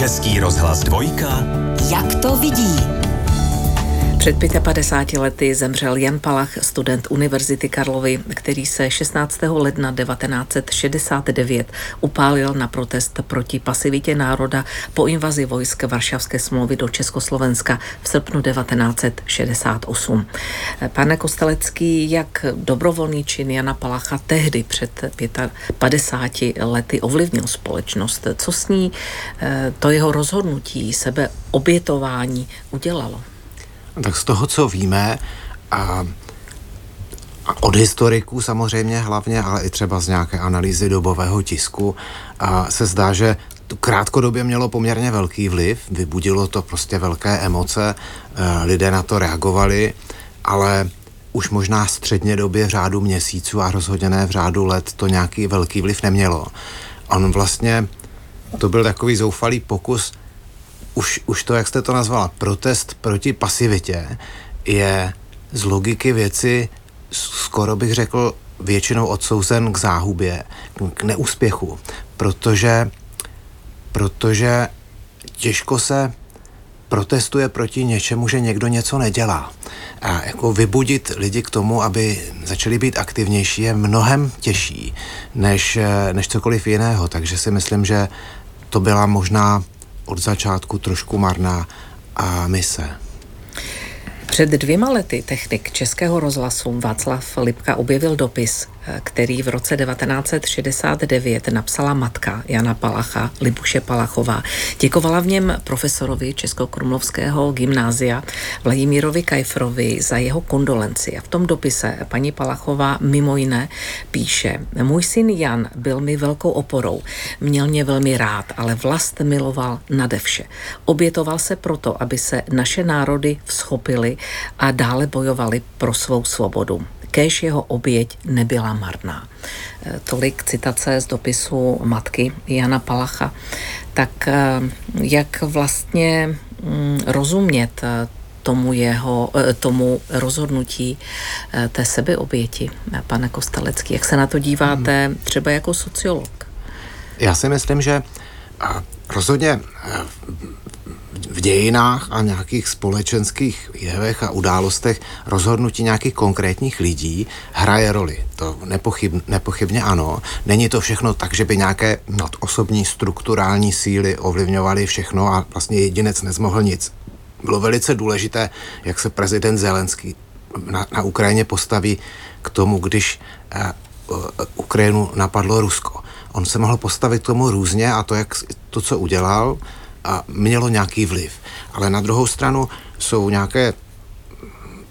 Český rozhlas 2. Jak to vidí? Před 55 lety zemřel Jan Palach, student Univerzity Karlovy, který se 16. ledna 1969 upálil na protest proti pasivitě národa po invazi vojsk Varšavské smlouvy do Československa v srpnu 1968. Pane Kostelecký, jak dobrovolný čin Jana Palacha tehdy před 55 lety ovlivnil společnost? Co s ní to jeho rozhodnutí, sebeobětování udělalo? Tak z toho, co víme, a od historiků samozřejmě hlavně, ale i třeba z nějaké analýzy dobového tisku, se zdá, že to krátkodobě mělo poměrně velký vliv, vybudilo to prostě velké emoce, lidé na to reagovali, ale už možná střednědobě v řádu měsíců a rozhodně ne v řádu let to nějaký velký vliv nemělo. On vlastně, to byl takový zoufalý pokus. Už to, jak jste to nazvala, protest proti pasivitě, je z logiky věci, skoro bych řekl, většinou odsouzen k záhubě, k neúspěchu, protože těžko se protestuje proti něčemu, že někdo něco nedělá. A jako vybudit lidi k tomu, aby začali být aktivnější, je mnohem těžší než cokoliv jiného, takže si myslím, že to byla možná od začátku trošku marná mise. Před 2 lety technik Českého rozhlasu Václav Lipka objevil dopis, který v roce 1969 napsala matka Jana Palacha, Libuše Palachová. Děkovala v něm profesorovi Českokrumlovského gymnázia Vladimírovi Kajfrovi za jeho kondolenci. A v tom dopise paní Palachová mimo jiné píše: Můj syn Jan byl mi velkou oporou. Měl mě velmi rád, ale vlast miloval nade vše. Obětoval se proto, aby se naše národy vzchopily a dále bojovali pro svou svobodu. Kéž jeho oběť nebyla marná. Tolik citace z dopisu matky Jana Palacha. Tak jak vlastně rozumět tomu rozhodnutí té sebeoběti, pane Kostelecký? Jak se na to díváte třeba jako sociolog? Já si myslím, že rozhodně v dějinách a nějakých společenských jevech a událostech rozhodnutí nějakých konkrétních lidí hraje roli. To nepochybně ano. Není to všechno tak, že by nějaké nadosobní strukturální síly ovlivňovaly všechno a vlastně jedinec nezmohl nic. Bylo velice důležité, jak se prezident Zelenský na Ukrajině postaví k tomu, když Ukrajinu napadlo Rusko. On se mohl postavit k tomu různě a to, co udělal, a mělo nějaký vliv. Ale na druhou stranu jsou nějaké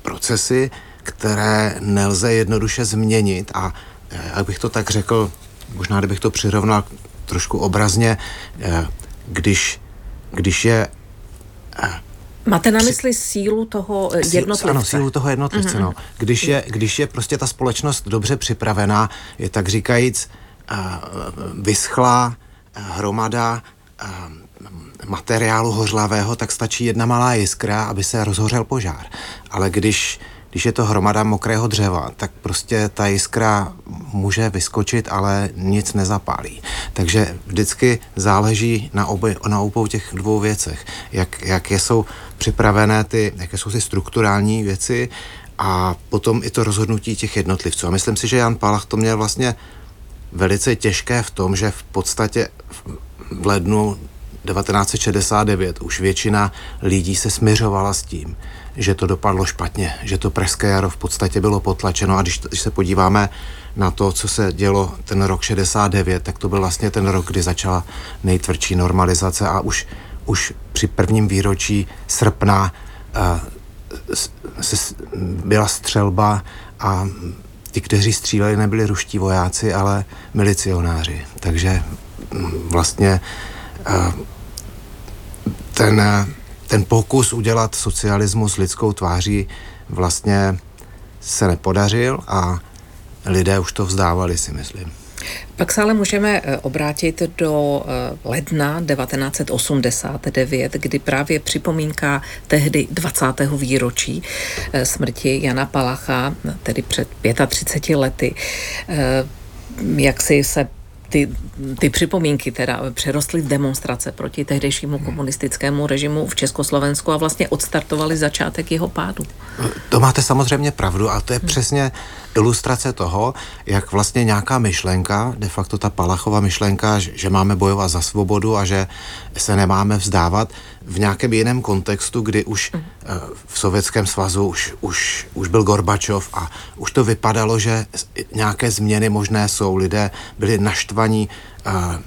procesy, které nelze jednoduše změnit a jak bych to tak řekl, možná kdybych to přirovnal trošku obrazně, když je... Máte na mysli sílu toho jednotlivce? Ano, sílu toho jednotlivce, no. Když je prostě ta společnost dobře připravená, je tak říkajíc vyschlá hromada materiálu hořlavého, tak stačí jedna malá jiskra, aby se rozhořel požár. Ale když je to hromada mokrého dřeva, tak prostě ta jiskra může vyskočit, ale nic nezapálí. Takže vždycky záleží na obou těch dvou věcech. Jaké jsou ty strukturální věci a potom i to rozhodnutí těch jednotlivců. A myslím si, že Jan Palach to měl vlastně velice těžké v tom, že v podstatě v lednu 1969 už většina lidí se smiřovala s tím, že to dopadlo špatně, že to pražské jaro v podstatě bylo potlačeno a když se podíváme na to, co se dělo ten rok 69, tak to byl vlastně ten rok, kdy začala nejtvrdší normalizace a už při prvním výročí srpna byla střelba a ti, kteří stříleli, nebyli ruští vojáci, ale milicionáři. Takže vlastně ten pokus udělat socialismus lidskou tváří vlastně se nepodařil a lidé už to vzdávali, si myslím. Pak se ale můžeme obrátit do ledna 1989, kdy právě připomínka tehdy 20. výročí smrti Jana Palacha, tedy před 35 lety, jak si se ty připomínky teda přerostly v demonstrace proti tehdejšímu komunistickému režimu v Československu a vlastně odstartovaly začátek jeho pádu. To máte samozřejmě pravdu a to je přesně ilustrace toho, jak vlastně nějaká myšlenka, de facto ta Palachova myšlenka, že máme bojovat za svobodu a že se nemáme vzdávat v nějakém jiném kontextu, kdy už v Sovětském svazu už byl Gorbačov a už to vypadalo, že nějaké změny možné jsou. Lidé byli naštvaní,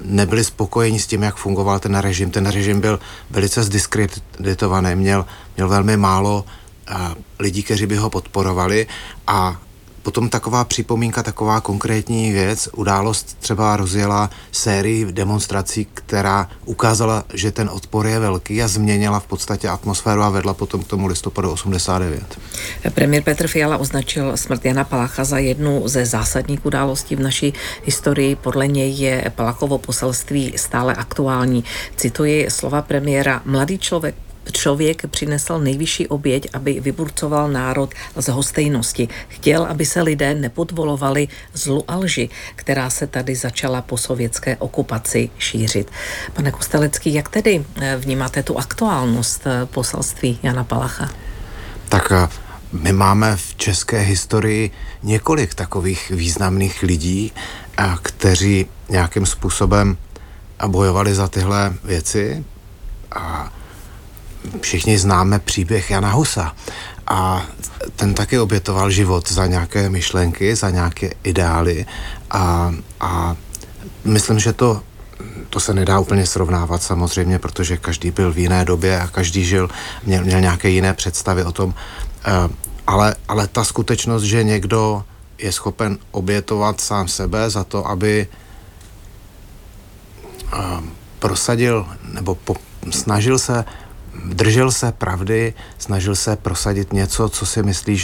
nebyli spokojeni s tím, jak fungoval ten režim. Ten režim byl velice zdiskreditovaný, měl velmi málo lidí, kteří by ho podporovali a potom taková připomínka, taková konkrétní věc, událost třeba rozjela sérii demonstrací, která ukázala, že ten odpor je velký a změnila v podstatě atmosféru a vedla potom k tomu listopadu 89. Premiér Petr Fiala označil smrt Jana Palacha za jednu ze zásadních událostí v naší historii. Podle něj je Palachovo poselství stále aktuální. Cituji slova premiéra: mladý člověk přinesl nejvyšší oběť, aby vyburcoval národ z hostejnosti. Chtěl, aby se lidé nepodvolovali zlu a lži, která se tady začala po sovětské okupaci šířit. Pane Kostelecký, jak tedy vnímáte tu aktuálnost poselství Jana Palacha? Tak my máme v české historii několik takových významných lidí, kteří nějakým způsobem bojovali za tyhle věci a všichni známe příběh Jana Husa a ten taky obětoval život za nějaké myšlenky, za nějaké ideály a myslím, že to se nedá úplně srovnávat samozřejmě, protože každý byl v jiné době a každý měl nějaké jiné představy o tom, ale ta skutečnost, že někdo je schopen obětovat sám sebe za to, aby prosadil nebo snažil se držel se pravdy, snažil se prosadit něco, co si myslí,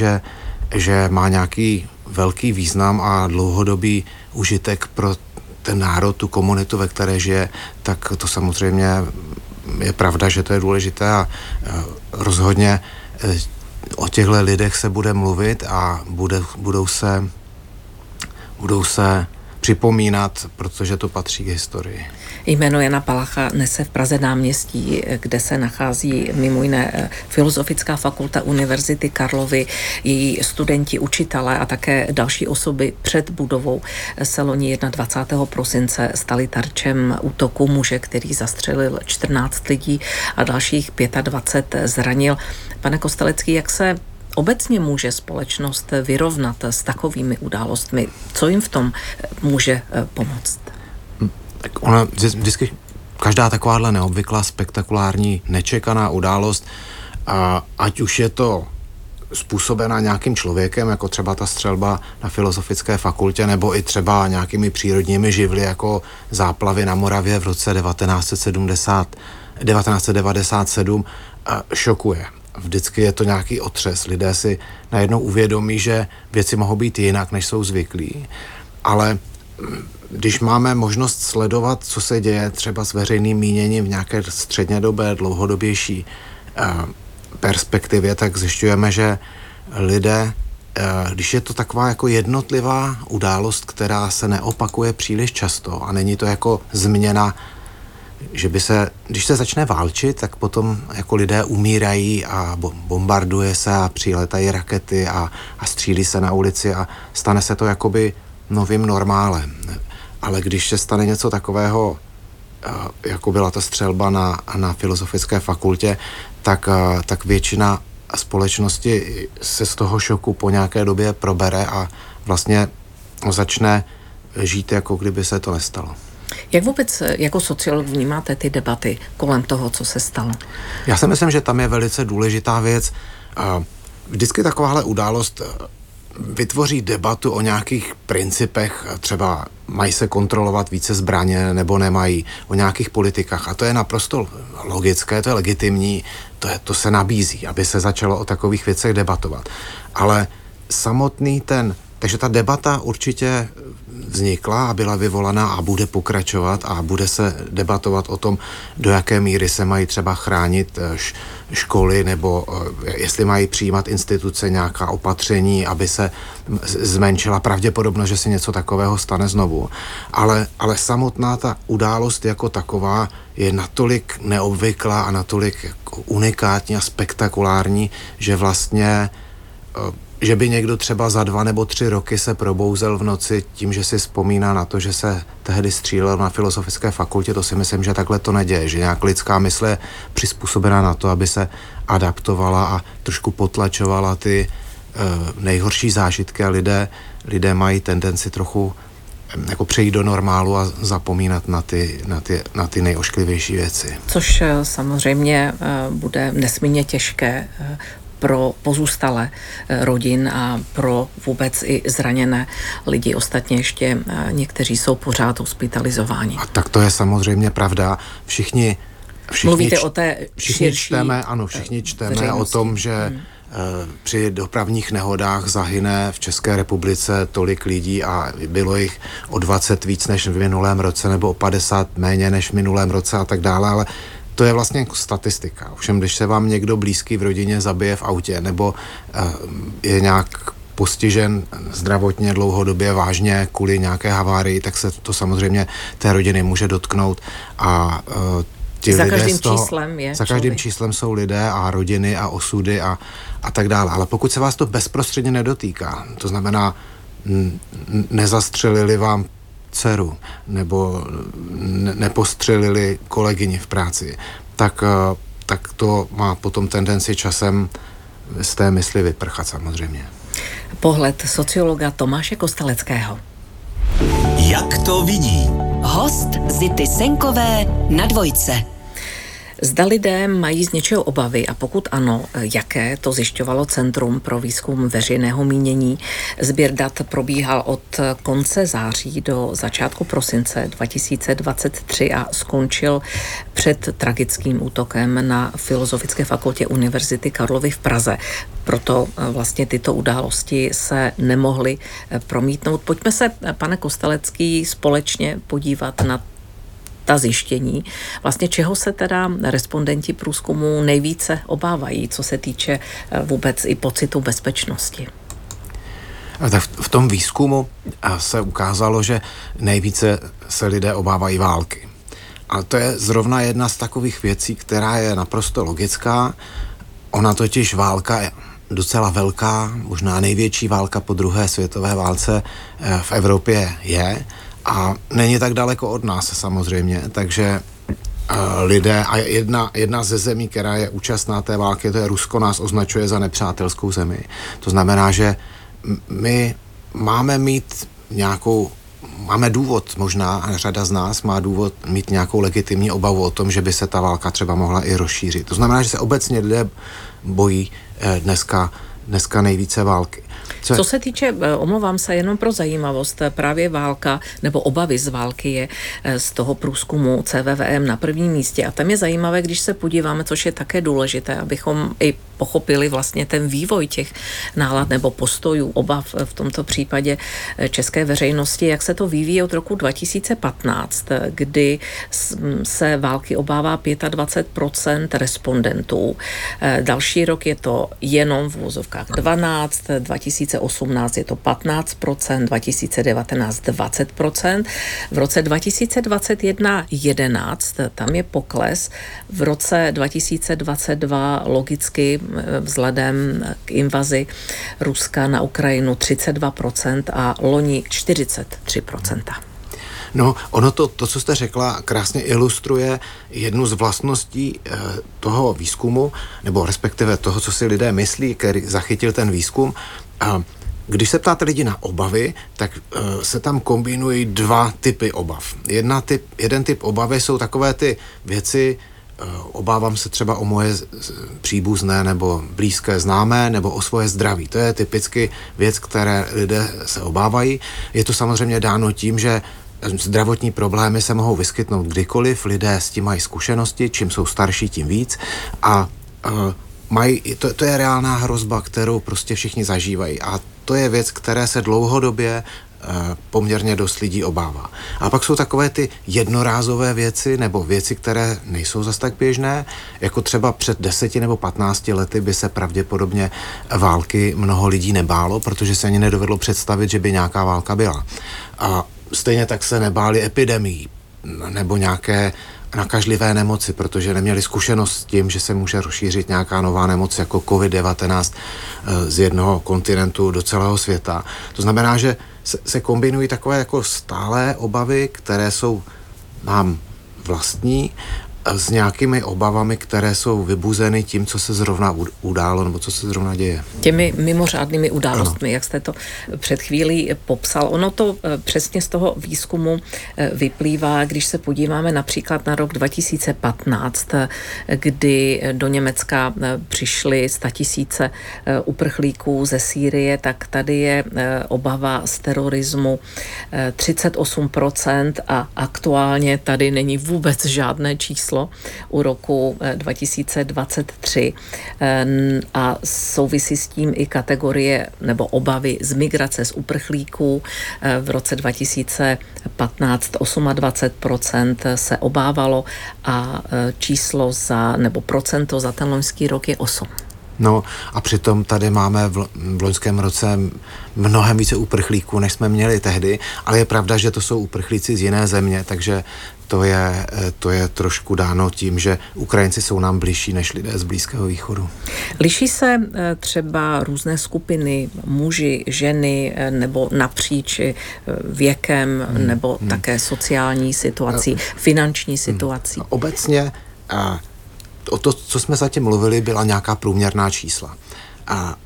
že má nějaký velký význam a dlouhodobý užitek pro ten národ, tu komunitu, ve které žije, tak to samozřejmě je pravda, že to je důležité a rozhodně o těchto lidech se bude mluvit a budou se připomínat, protože to patří k historii. Jméno Jana Palacha nese v Praze náměstí, kde se nachází mimo jiné Filozofická fakulta Univerzity Karlovy. Její studenti, učitelé a také další osoby před budovou se loni 21. prosince stali tarčem útoku muže, který zastřelil 14 lidí a dalších 25 zranil. Pane Kostelecký, jak se obecně může společnost vyrovnat s takovými událostmi? Co jim v tom může pomoct? Tak ona vždycky, každá takováhle neobvyklá, spektakulární, nečekaná událost, ať už je to způsobená nějakým člověkem, jako třeba ta střelba na Filozofické fakultě, nebo i třeba nějakými přírodními živly, jako záplavy na Moravě v roce 1997, šokuje. Vždycky je to nějaký otřes. Lidé si najednou uvědomí, že věci mohou být jinak, než jsou zvyklí. Ale když máme možnost sledovat, co se děje třeba s veřejným míněním v nějaké střednědobé, dlouhodobější perspektivě, tak zjišťujeme, že lidé, když je to taková jako jednotlivá událost, která se neopakuje příliš často a není to jako změna, že by se, když se začne válčit, tak potom jako lidé umírají a bombarduje se a přiletají rakety a střílí se na ulici a stane se to jakoby novým normálem. Ale když se stane něco takového, jako byla ta střelba na Filozofické fakultě, tak většina společnosti se z toho šoku po nějaké době probere a vlastně začne žít, jako kdyby se to nestalo. Jak vůbec jako sociolog vnímáte ty debaty kolem toho, co se stalo? Já si myslím, že tam je velice důležitá věc. Vždycky takováhle událost vytvoří debatu o nějakých principech, třeba mají se kontrolovat více zbraně nebo nemají, o nějakých politikách. A to je naprosto logické, to je legitimní, to se nabízí, aby se začalo o takových věcech debatovat. Ale samotný ten Takže ta debata určitě vznikla a byla vyvolaná a bude pokračovat a bude se debatovat o tom, do jaké míry se mají třeba chránit školy nebo jestli mají přijímat instituce nějaká opatření, aby se zmenšila pravděpodobnost, že se něco takového stane znovu. Ale samotná ta událost jako taková je natolik neobvyklá a natolik unikátní a spektakulární, že vlastně že by někdo třeba za 2 nebo 3 roky se probouzel v noci tím, že si vzpomíná na to, že se tehdy střílel na Filozofické fakultě, to si myslím, že takhle to neděje, že nějak lidská mysl je přizpůsobená na to, aby se adaptovala a trošku potlačovala ty nejhorší zážitky a lidé mají tendenci trochu jako přejít do normálu a zapomínat na ty nejošklivější věci. Což samozřejmě bude nesmírně těžké pro pozůstalé rodin a pro vůbec i zraněné lidi. Ostatně ještě někteří jsou pořád hospitalizováni. A tak to je samozřejmě pravda. Všichni mluvíte o té širší čteme, ano, všichni čteme veřejnosti. O tom, že při dopravních nehodách zahyne v České republice tolik lidí a bylo jich o 20 víc než v minulém roce nebo o 50 méně než v minulém roce a tak dále, ale to je vlastně jako statistika. Ovšem, když se vám někdo blízký v rodině zabije v autě nebo je nějak postižen zdravotně dlouhodobě vážně kvůli nějaké havárii, tak se to samozřejmě té rodiny může dotknout a ti lidé za každým číslem jsou lidé a rodiny a osudy a tak dále. Ale pokud se vás to bezprostředně nedotýká, to znamená nezastřelili vám dceru nebo nepostřelili kolegyni v práci, tak to má potom tendenci časem z té mysli vyprchat samozřejmě. Pohled sociologa Tomáše Kosteleckého. Jak to vidí? Host Zity Senkové na Dvojce. Zda lidé mají z něčeho obavy a pokud ano, jaké, to zjišťovalo Centrum pro výzkum veřejného mínění. Sběr dat probíhal od konce září do začátku prosince 2023 a skončil před tragickým útokem na Filozofické fakultě Univerzity Karlovy v Praze. Proto vlastně tyto události se nemohly promítnout. Pojďme se, pane Kostelecký, společně podívat na ta zjištění. Vlastně čeho se teda respondenti průzkumu nejvíce obávají, co se týče vůbec i pocitu bezpečnosti? V tom výzkumu se ukázalo, že nejvíce se lidé obávají války. A to je zrovna jedna z takových věcí, která je naprosto logická. Ona totiž válka je docela velká, možná největší válka po druhé světové válce v Evropě je, a není tak daleko od nás samozřejmě, takže lidé, a jedna ze zemí, která je účastná té války, to je Rusko, nás označuje za nepřátelskou zemi. To znamená, že my máme mít nějakou, máme důvod možná, a řada z nás má důvod mít nějakou legitimní obavu o tom, že by se ta válka třeba mohla i rozšířit. To znamená, že se obecně lidé bojí dneska nejvíce války. Co se týče, omlouvám se, jenom pro zajímavost, právě válka nebo obavy z války je z toho průzkumu CVVM na prvním místě. A tam je zajímavé, když se podíváme, což je také důležité, abychom i pochopili vlastně ten vývoj těch nálad nebo postojů, obav v tomto případě české veřejnosti, jak se to vyvíjí od roku 2015, kdy se války obává 25% respondentů. Další rok je to jenom v uvozovkách 12, 2018 je to 15%, 2019 20%, v roce 2021 11, tam je pokles, v roce 2022 logicky vzhledem k invazi Ruska na Ukrajinu 32% a loni 43%. No, ono to, co jste řekla, krásně ilustruje jednu z vlastností toho výzkumu, nebo respektive toho, co si lidé myslí, který zachytil ten výzkum. A když se ptáte lidi na obavy, tak se tam kombinují dva typy obav. Jeden typ obavy jsou takové ty věci, obávám se třeba o moje příbuzné nebo blízké známé nebo o svoje zdraví. To je typicky věc, které lidé se obávají. Je to samozřejmě dáno tím, že zdravotní problémy se mohou vyskytnout kdykoliv, lidé s tím mají zkušenosti, čím jsou starší, tím víc a to je reálná hrozba, kterou prostě všichni zažívají. A to je věc, které se dlouhodobě poměrně dost lidí obává. A pak jsou takové ty jednorázové věci nebo věci, které nejsou zas tak běžné, jako třeba před 10 nebo 15 lety by se pravděpodobně války mnoho lidí nebálo, protože se ani nedovedlo představit, že by nějaká válka byla. A stejně tak se nebáli epidemií nebo nějaké nakažlivé nemoci, protože neměli zkušenost s tím, že se může rozšířit nějaká nová nemoc jako COVID-19 z jednoho kontinentu do celého světa. To znamená, že se kombinují takové jako stálé obavy, které jsou nám vlastní, s nějakými obavami, které jsou vybuzeny tím, co se zrovna událo nebo co se zrovna děje. Těmi mimořádnými událostmi, ano. Jak jste to před chvílí popsal. Ono to přesně z toho výzkumu vyplývá, když se podíváme například na rok 2015, kdy do Německa přišly 100 000 uprchlíků ze Sýrie, tak tady je obava z terorismu 38% a aktuálně tady není vůbec žádné číslo u roku 2023 a souvisí s tím i kategorie nebo obavy z migrace, z uprchlíků. V roce 2015 28% se obávalo a číslo za, nebo procento za ten loňský rok je 8%. No a přitom tady máme v loňském roce mnohem více uprchlíků, než jsme měli tehdy, ale je pravda, že to jsou uprchlíci z jiné země, takže to je trošku dáno tím, že Ukrajinci jsou nám bližší než lidé z Blízkého východu. Liší se třeba různé skupiny, muži, ženy, nebo napříč věkem, nebo také sociální situací, finanční situací? Obecně o to, co jsme zatím mluvili, byla nějaká průměrná čísla.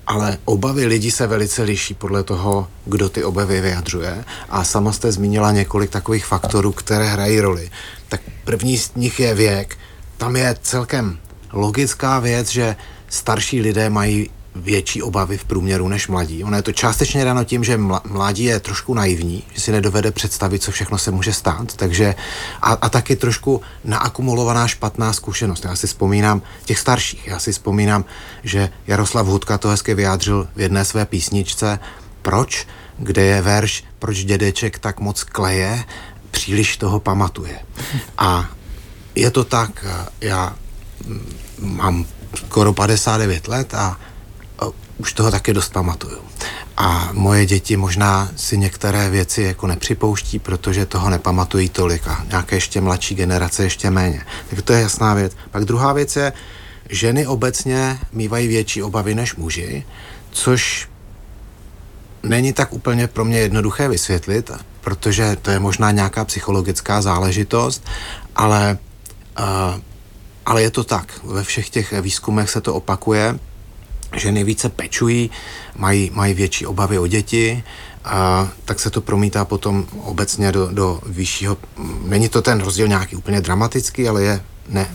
Ale obavy lidí se velice liší podle toho, kdo ty obavy vyjadřuje. A sama jste zmínila několik takových faktorů, které hrají roli. Tak první z nich je věk. Tam je celkem logická věc, že starší lidé mají větší obavy v průměru než mladí. Ono je to částečně dáno tím, že mladí je trošku naivní, že si nedovede představit, co všechno se může stát, takže a taky trošku naakumulovaná špatná zkušenost. Já si vzpomínám těch starších, že Jaroslav Hutka to hezky vyjádřil v jedné své písničce Proč, kde je verš Proč dědeček tak moc kleje, příliš toho pamatuje. A je to tak, já mám skoro 59 let a už toho taky dost pamatuju. A moje děti možná si některé věci jako nepřipouští, protože toho nepamatují tolik a nějaké ještě mladší generace ještě méně. Tak to je jasná věc. Pak druhá věc je, ženy obecně mívají větší obavy než muži, což není tak úplně pro mě jednoduché vysvětlit, protože to je možná nějaká psychologická záležitost, ale je to tak. Ve všech těch výzkumech se to opakuje. Ženy více pečují, mají větší obavy o děti, a tak se to promítá potom obecně do vyššího. Není to ten rozdíl nějaký úplně dramatický, ale je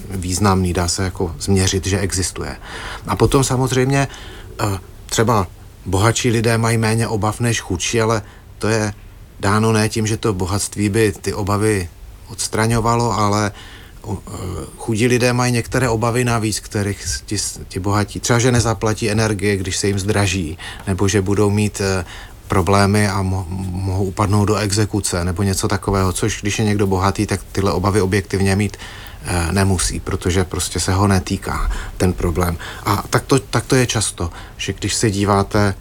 významný, dá se jako změřit, že existuje. A potom samozřejmě třeba bohatší lidé mají méně obav než chudší, ale to je dáno ne tím, že to bohatství by ty obavy odstraňovalo, ale chudí lidé mají některé obavy navíc, kterých ti bohatí, třeba že nezaplatí energie, když se jim zdraží, nebo že budou mít problémy a mohou upadnout do exekuce, nebo něco takového, což když je někdo bohatý, tak tyhle obavy objektivně mít nemusí, protože prostě se ho netýká ten problém. A tak to je často, že když se díváte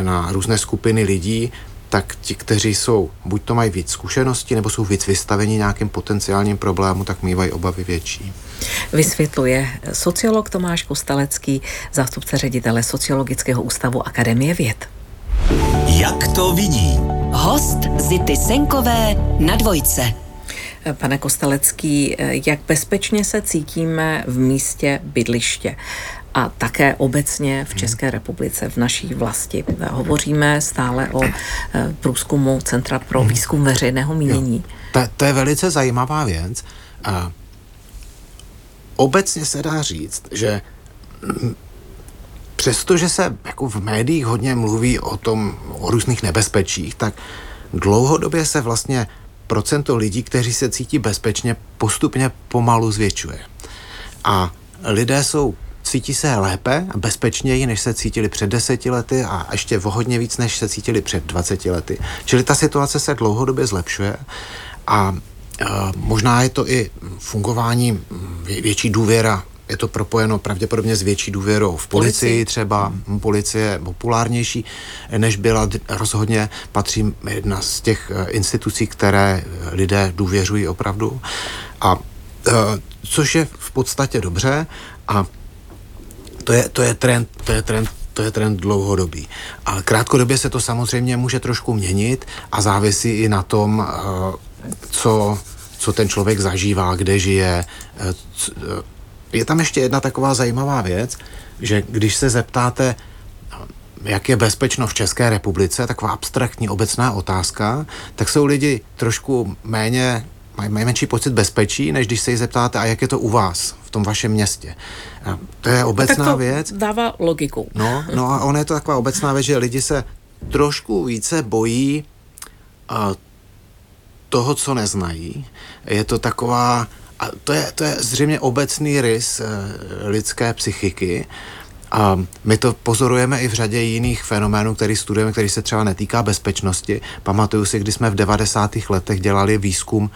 na různé skupiny lidí, tak ti, kteří jsou, buď to mají víc zkušeností, nebo jsou víc vystaveni nějakým potenciálním problému, tak mívají obavy větší. Vysvětluje sociolog Tomáš Kostelecký, zástupce ředitele Sociologického ústavu Akademie věd. Jak to vidí? Host Zity Senkové na Dvojce. Pane Kostelecký, jak bezpečně se cítíme v místě bydliště? A také obecně v České republice, v naší vlasti. Hovoříme stále o průzkumu Centra pro výzkum veřejného mínění. To je velice zajímavá věc. A obecně se dá říct, že přestože se jako v médiích hodně mluví o různých nebezpečích, tak dlouhodobě se vlastně procento lidí, kteří se cítí bezpečně, postupně pomalu zvětšuje. A lidé jsou cítí se lépe a bezpečněji, než se cítili před 10 lety a ještě o hodně víc, než se cítili před 20 lety. Čili ta situace se dlouhodobě zlepšuje a možná je to i fungování, větší důvěra. Je to propojeno pravděpodobně s větší důvěrou v policii, třeba policie je populárnější, než byla. Rozhodně patří jedna z těch institucí, které lidé důvěřují opravdu. A což je v podstatě dobře a to je trend dlouhodobý. A krátkodobě se to samozřejmě může trošku měnit a závisí i na tom, co ten člověk zažívá, kde žije. Je tam ještě jedna taková zajímavá věc, že když se zeptáte, jak je bezpečno v České republice, taková abstraktní obecná otázka, tak jsou lidi trošku méně, mají menší pocit bezpečí, než když se jí zeptáte, a jak je to u vás, v tom vašem městě. A to je obecná věc. Dává logiku. No a ono je to taková obecná věc, že lidi se trošku více bojí toho, co neznají. Je to taková... A to je zřejmě obecný rys lidské psychiky. A my to pozorujeme i v řadě jiných fenoménů, který studujeme, který se třeba netýká bezpečnosti. Pamatuju si, když jsme v 90. letech dělali výzkum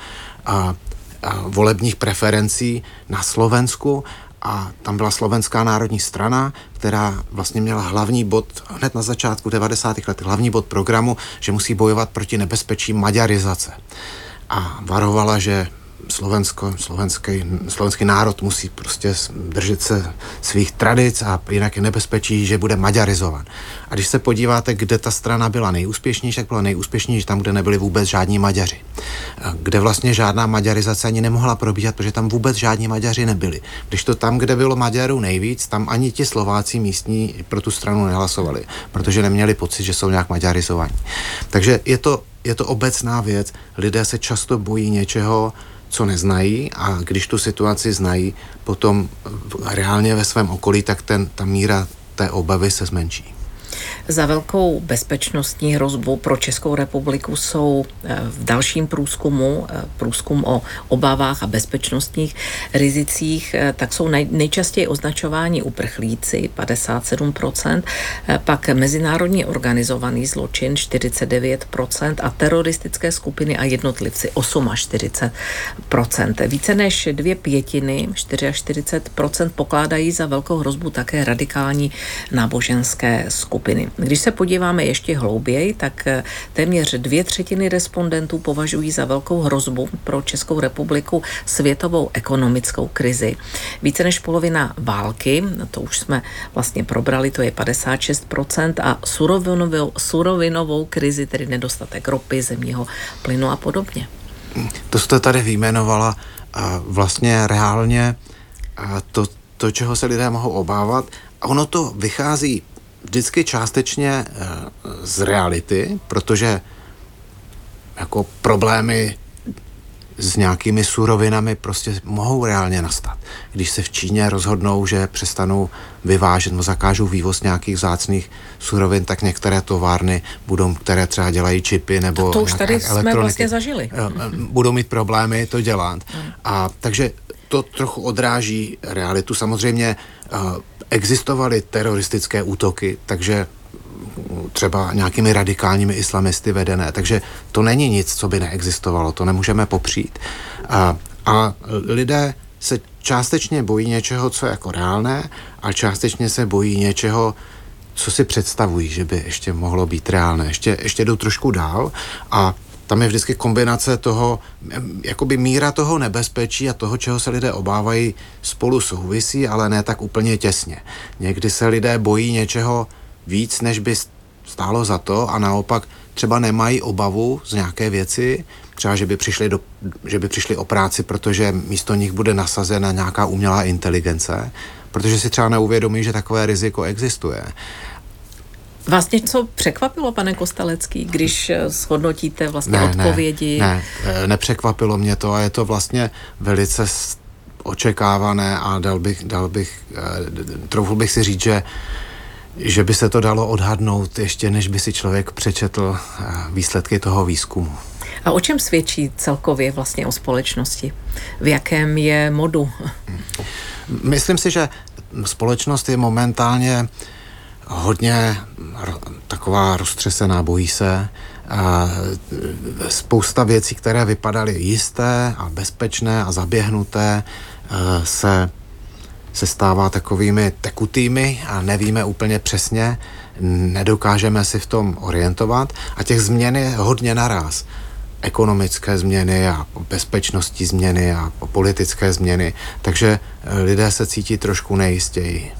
volebních preferencí na Slovensku a tam byla Slovenská národní strana, která vlastně měla hlavní bod hned na začátku 90. let, hlavní bod programu, že musí bojovat proti nebezpečí maďarizace. A varovala, že slovenský národ musí prostě držet se svých tradic a jinak je nebezpečí, že bude maďarizovan. A když se podíváte, kde ta strana byla nejúspěšnější, tak byla nejúspěšnější tam, kde nebyli vůbec žádní Maďaři. Kde vlastně žádná maďarizace ani nemohla probíhat, protože tam vůbec žádní Maďaři nebyli. Když to tam, kde bylo Maďarů nejvíc, tam ani ti Slováci místní pro tu stranu nehlasovali, protože neměli pocit, že jsou nějak maďarizovaní. Takže je to obecná věc. Lidé se často bojí něčeho, co neznají, a když tu situaci znají potom reálně ve svém okolí, tak ta míra té obavy se zmenší. Za velkou bezpečnostní hrozbu pro Českou republiku jsou v dalším průzkumu, průzkum o obavách a bezpečnostních rizicích, tak jsou nejčastěji označováni uprchlíci 57%, pak mezinárodní organizovaný zločin 49% a teroristické skupiny a jednotlivci 48%. Více než 2/5, 44%, pokládají za velkou hrozbu také radikální náboženské skupiny. Když se podíváme ještě hlouběji, tak téměř 2/3 respondentů považují za velkou hrozbu pro Českou republiku světovou ekonomickou krizi. Více než polovina války, to už jsme vlastně probrali, to je 56%, a surovinovou krizi, tedy nedostatek ropy, zemního plynu a podobně. To jste tady vyjmenovala vlastně reálně to, čeho se lidé mohou obávat. Ono to vychází vždycky částečně z reality, protože jako problémy s nějakými surovinami prostě mohou reálně nastat. Když se v Číně rozhodnou, že přestanou vyvážet, zakážou vývoz nějakých vzácných surovin, tak některé továrny budou, které třeba dělají čipy nebo to už tady jsme vlastně zažili. Budou mít problémy to dělat. A takže to trochu odráží realitu. Samozřejmě existovaly teroristické útoky, takže třeba nějakými radikálními islamisty vedené, takže to není nic, co by neexistovalo, to nemůžeme popřít. A lidé se částečně bojí něčeho, co je jako reálné, a částečně se bojí něčeho, co si představují, že by ještě mohlo být reálné. Ještě jdou trošku dál a tam je vždycky kombinace toho, jakoby míra toho nebezpečí a toho, čeho se lidé obávají, spolu souvisí, ale ne tak úplně těsně. Někdy se lidé bojí něčeho víc, než by stálo za to, a naopak třeba nemají obavu z nějaké věci, třeba že by přišli o práci, protože místo nich bude nasazena nějaká umělá inteligence, protože si třeba neuvědomí, že takové riziko existuje. Vás něco překvapilo, pane Kostelecký, když shodnotíte vlastně odpovědi? Ne, nepřekvapilo mě to a je to vlastně velice očekávané a troufl bych si říct, že by se to dalo odhadnout ještě, než by si člověk přečetl výsledky toho výzkumu. A o čem svědčí celkově vlastně o společnosti? V jakém je modu? Myslím si, že společnost je momentálně hodně taková roztřesená, bojí se. A spousta věcí, které vypadaly jisté a bezpečné a zaběhnuté, se stává takovými tekutými a nevíme úplně přesně, nedokážeme si v tom orientovat a těch změn je hodně naráz. Ekonomické změny a bezpečnostní změny a politické změny, takže lidé se cítí trošku nejistěji.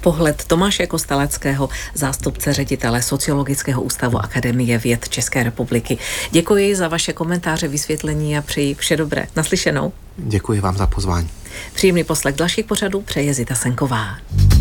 Pohled Tomáše Kosteleckého, zástupce ředitele Sociologického ústavu Akademie věd České republiky. Děkuji za vaše komentáře, vysvětlení a přeji vše dobré. Naslyšenou. Děkuji vám za pozvání. Příjemný poslech dalších pořadů přeje Zita Senková.